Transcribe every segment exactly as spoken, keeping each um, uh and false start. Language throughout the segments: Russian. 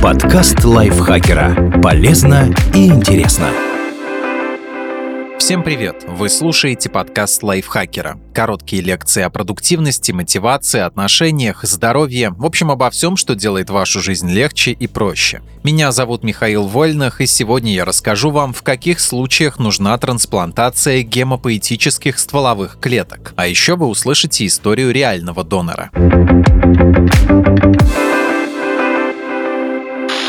Подкаст лайфхакера. Полезно и интересно. Всем привет! Вы слушаете подкаст лайфхакера. Короткие лекции о продуктивности, мотивации, отношениях, здоровье. В общем, обо всем, что делает вашу жизнь легче и проще. Меня зовут Михаил Вольнох, и сегодня я расскажу вам, в каких случаях нужна трансплантация гемопоэтических стволовых клеток. А еще вы услышите историю реального донора.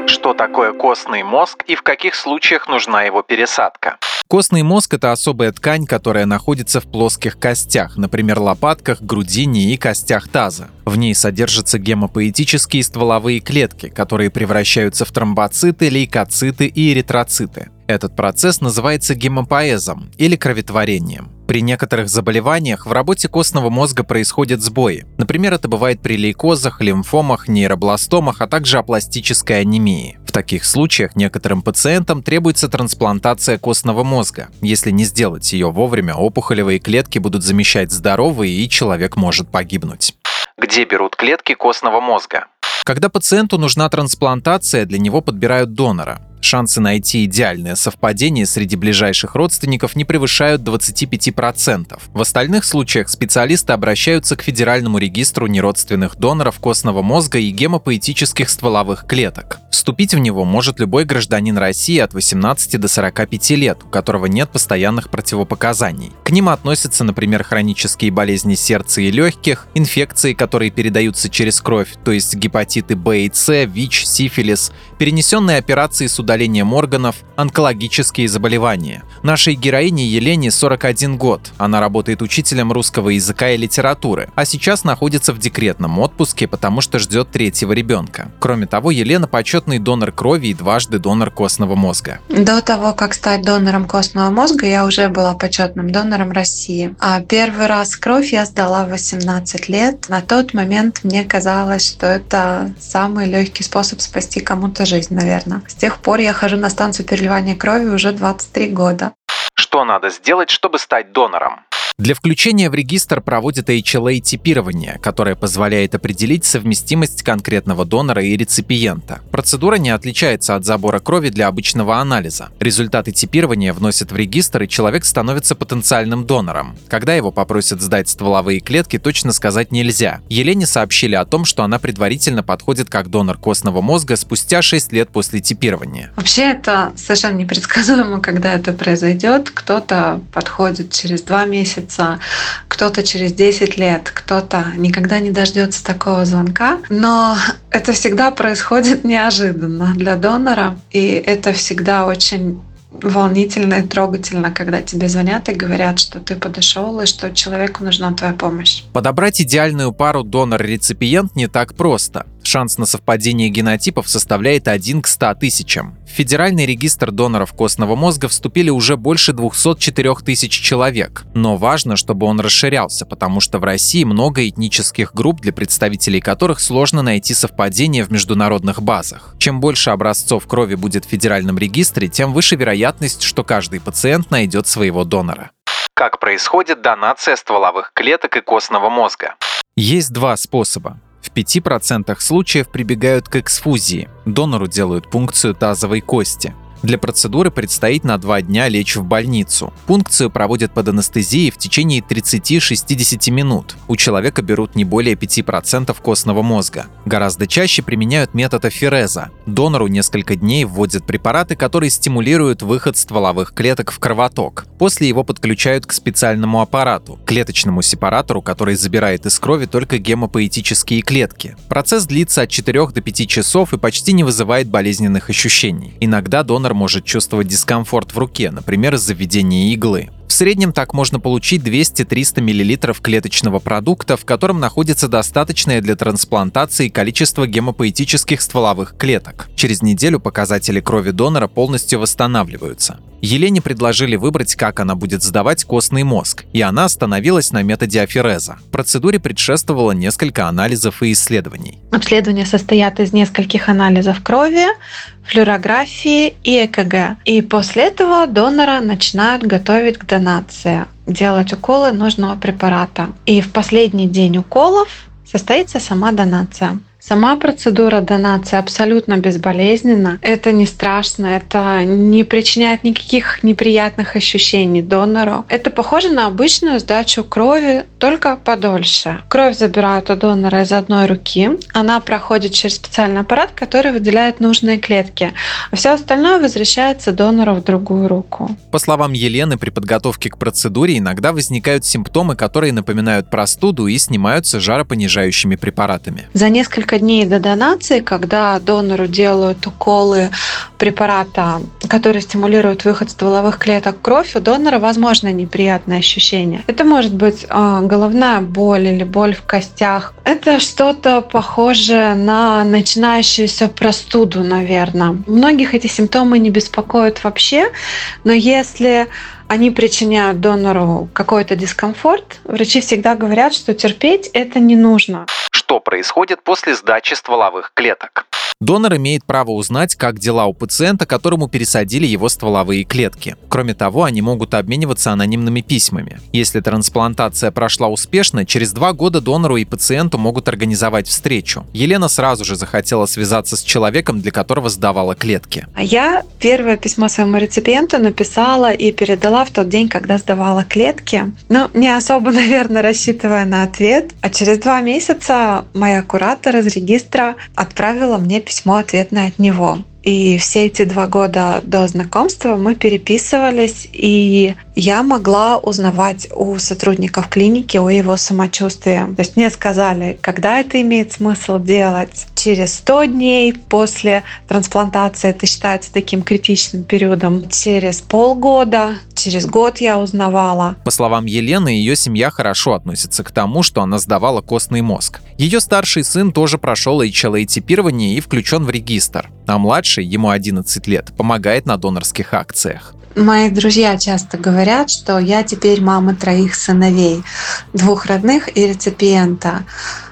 Что такое костный мозг и в каких случаях нужна его пересадка? Костный мозг – это особая ткань, которая находится в плоских костях, например, лопатках, грудине и костях таза. В ней содержатся гемопоэтические стволовые клетки, которые превращаются в тромбоциты, лейкоциты и эритроциты. Этот процесс называется гемопоэзом или кроветворением. При некоторых заболеваниях в работе костного мозга происходят сбои. Например, это бывает при лейкозах, лимфомах, нейробластомах, а также апластической анемии. В таких случаях некоторым пациентам требуется трансплантация костного мозга. Если не сделать ее вовремя, опухолевые клетки будут замещать здоровые, и человек может погибнуть. Где берут клетки костного мозга? Когда пациенту нужна трансплантация, для него подбирают донора. Шансы найти идеальное совпадение среди ближайших родственников не превышают двадцать пять процентов. В остальных случаях специалисты обращаются к Федеральному регистру неродственных доноров костного мозга и гемопоэтических стволовых клеток. Вступить в него может любой гражданин России от восемнадцати до сорока пяти лет, у которого нет постоянных противопоказаний. К ним относятся, например, хронические болезни сердца и легких, инфекции, которые передаются через кровь, то есть гепатиты Б и С, ВИЧ, сифилис, перенесенные операции с удовольствием, удалением органов, онкологические заболевания. Нашей героине Елене сорок один год. Она работает учителем русского языка и литературы, а сейчас находится в декретном отпуске, потому что ждет третьего ребенка. Кроме того, Елена – почетный донор крови и дважды донор костного мозга. До того, как стать донором костного мозга, я уже была почетным донором России. А первый раз кровь я сдала в восемнадцать лет. На тот момент мне казалось, что это самый легкий способ спасти кому-то жизнь, наверное. С тех пор я хожу на станцию переливания крови уже двадцать три года. Что надо сделать, чтобы стать донором? Для включения в регистр проводят эйч эл эй-типирование, которое позволяет определить совместимость конкретного донора и реципиента. Процедура не отличается от забора крови для обычного анализа. Результаты типирования вносят в регистр, и человек становится потенциальным донором. Когда его попросят сдать стволовые клетки, точно сказать нельзя. Елене сообщили о том, что она предварительно подходит как донор костного мозга спустя шесть лет после типирования. Вообще это совершенно непредсказуемо, когда это произойдет. Кто-то подходит через два месяца, кто-то через десять лет, кто-то никогда не дождется такого звонка. Но это всегда происходит неожиданно для донора, и это всегда очень волнительно и трогательно, когда тебе звонят и говорят, что ты подошел и что человеку нужна твоя помощь. Подобрать идеальную пару донор-реципиент не так просто. Шанс на совпадение генотипов составляет один к ста тысячам. В Федеральный регистр доноров костного мозга вступили уже больше двухсот четырёх тысяч человек. Но важно, чтобы он расширялся, потому что в России много этнических групп, для представителей которых сложно найти совпадение в международных базах. Чем больше образцов крови будет в Федеральном регистре, тем выше вероятность, что каждый пациент найдет своего донора. Как происходит донация стволовых клеток и костного мозга? Есть два способа. В пяти процентах случаев прибегают к эксфузии. Донору делают пункцию тазовой кости. Для процедуры предстоит на два дня лечь в больницу. Пункцию проводят под анестезией в течение тридцати-шестидесяти минут. У человека берут не более пяти процентов костного мозга. Гораздо чаще применяют метод афереза. Донору несколько дней вводят препараты, которые стимулируют выход стволовых клеток в кровоток. После его подключают к специальному аппарату – клеточному сепаратору, который забирает из крови только гемопоэтические клетки. Процесс длится от четырёх до пяти часов и почти не вызывает болезненных ощущений. Иногда донор может чувствовать дискомфорт в руке, например, из-за введения иглы. В среднем так можно получить двести-триста миллилитров клеточного продукта, в котором находится достаточное для трансплантации количество гемопоэтических стволовых клеток. Через неделю показатели крови донора полностью восстанавливаются. Елене предложили выбрать, как она будет сдавать костный мозг, и она остановилась на методе афереза. Процедуре предшествовало несколько анализов и исследований. Обследования состоят из нескольких анализов крови, флюорографии и ЭКГ. И после этого донора начинают готовить к донации, делать уколы нужного препарата. И в последний день уколов состоится сама донация. Сама процедура донации абсолютно безболезненна. Это не страшно, это не причиняет никаких неприятных ощущений донору. Это похоже на обычную сдачу крови, только подольше. Кровь забирают у донора из одной руки. Она проходит через специальный аппарат, который выделяет нужные клетки. А все остальное возвращается донору в другую руку. По словам Елены, при подготовке к процедуре иногда возникают симптомы, которые напоминают простуду и снимаются жаропонижающими препаратами. За несколько дней до донации, когда донору делают уколы препарата, который стимулирует выход стволовых клеток в кровь, у донора возможно неприятное ощущение. Это может быть головная боль или боль в костях. Это что-то похожее на начинающуюся простуду, наверное. Многих эти симптомы не беспокоят вообще, но если они причиняют донору какой-то дискомфорт, врачи всегда говорят, что терпеть это не нужно. Что происходит после сдачи стволовых клеток? Донор имеет право узнать, как дела у пациента, которому пересадили его стволовые клетки. Кроме того, они могут обмениваться анонимными письмами. Если трансплантация прошла успешно, через два года донору и пациенту могут организовать встречу. Елена сразу же захотела связаться с человеком, для которого сдавала клетки. Я первое письмо своему реципиенту написала и передала в тот день, когда сдавала клетки. Но не особо, наверное, рассчитывая на ответ. А через два месяца моя куратор из регистра отправила мне письмо. письмо ответное от него. И все эти два года до знакомства мы переписывались, и я могла узнавать у сотрудников клиники о его самочувствии. То есть мне сказали, когда это имеет смысл делать. Через сто дней после трансплантации это считается таким критичным периодом. Через полгода, через год я узнавала. По словам Елены, ее семья хорошо относится к тому, что она сдавала костный мозг. Ее старший сын тоже прошел эйч эл эй-типирование и включен в регистр. А младший, ему одиннадцать лет, помогает на донорских акциях. Мои друзья часто говорят, что я теперь мама троих сыновей, двух родных и реципиента.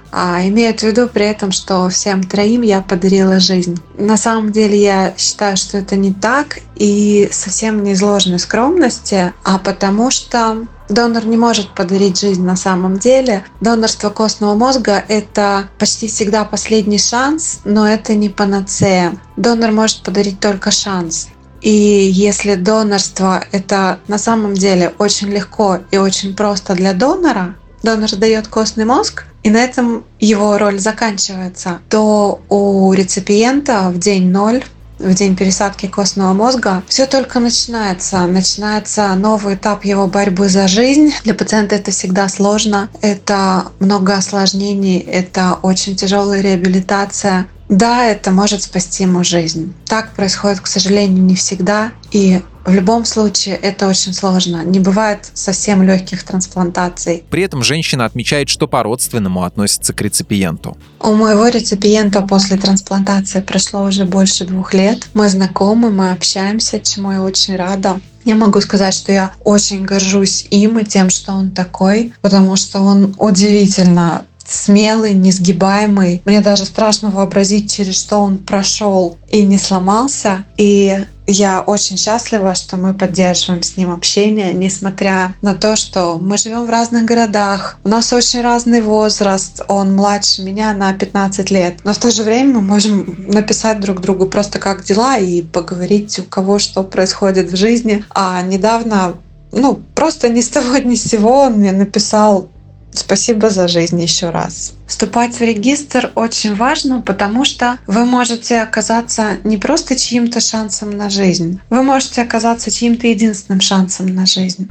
А, имеют в виду при этом, что всем троим я подарила жизнь. На самом деле я считаю, что это не так, и совсем не из ложной скромности, а потому что донор не может подарить жизнь на самом деле. Донорство костного мозга – это почти всегда последний шанс, но это не панацея. Донор может подарить только шанс. И если донорство – это на самом деле очень легко и очень просто для донора, донор дает костный мозг, и на этом его роль заканчивается, то у реципиента в день ноль, в день пересадки костного мозга, все только начинается. Начинается новый этап его борьбы за жизнь. Для пациента это всегда сложно, это много осложнений, это очень тяжелая реабилитация. Да, это может спасти ему жизнь. Так происходит, к сожалению, не всегда. И в любом случае это очень сложно. Не бывает совсем легких трансплантаций. При этом женщина отмечает, что по-родственному относится к реципиенту. У моего реципиента после трансплантации прошло уже больше двух лет. Мы знакомы, мы общаемся, чему я очень рада. Я могу сказать, что я очень горжусь им и тем, что он такой, потому что он удивительно смелый, несгибаемый. Мне даже страшно вообразить, через что он прошел и не сломался. И я очень счастлива, что мы поддерживаем с ним общение, несмотря на то, что мы живем в разных городах. У нас очень разный возраст. Он младше меня на пятнадцать лет. Но в то же время мы можем написать друг другу просто как дела и поговорить, у кого что происходит в жизни. А недавно, ну, просто ни с того ни с сего он мне написал: «Спасибо за жизнь еще раз». Вступать в регистр очень важно, потому что вы можете оказаться не просто чьим-то шансом на жизнь, вы можете оказаться чьим-то единственным шансом на жизнь.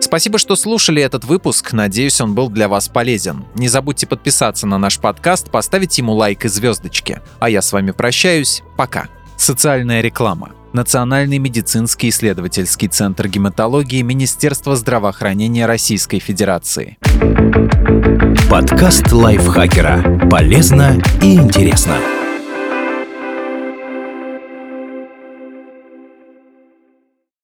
Спасибо, что слушали этот выпуск. Надеюсь, он был для вас полезен. Не забудьте подписаться на наш подкаст, поставить ему лайк и звездочки. А я с вами прощаюсь. Пока. Социальная реклама. Национальный медицинский исследовательский центр гематологии Министерства здравоохранения Российской Федерации. Подкаст лайфхакера. Полезно и интересно.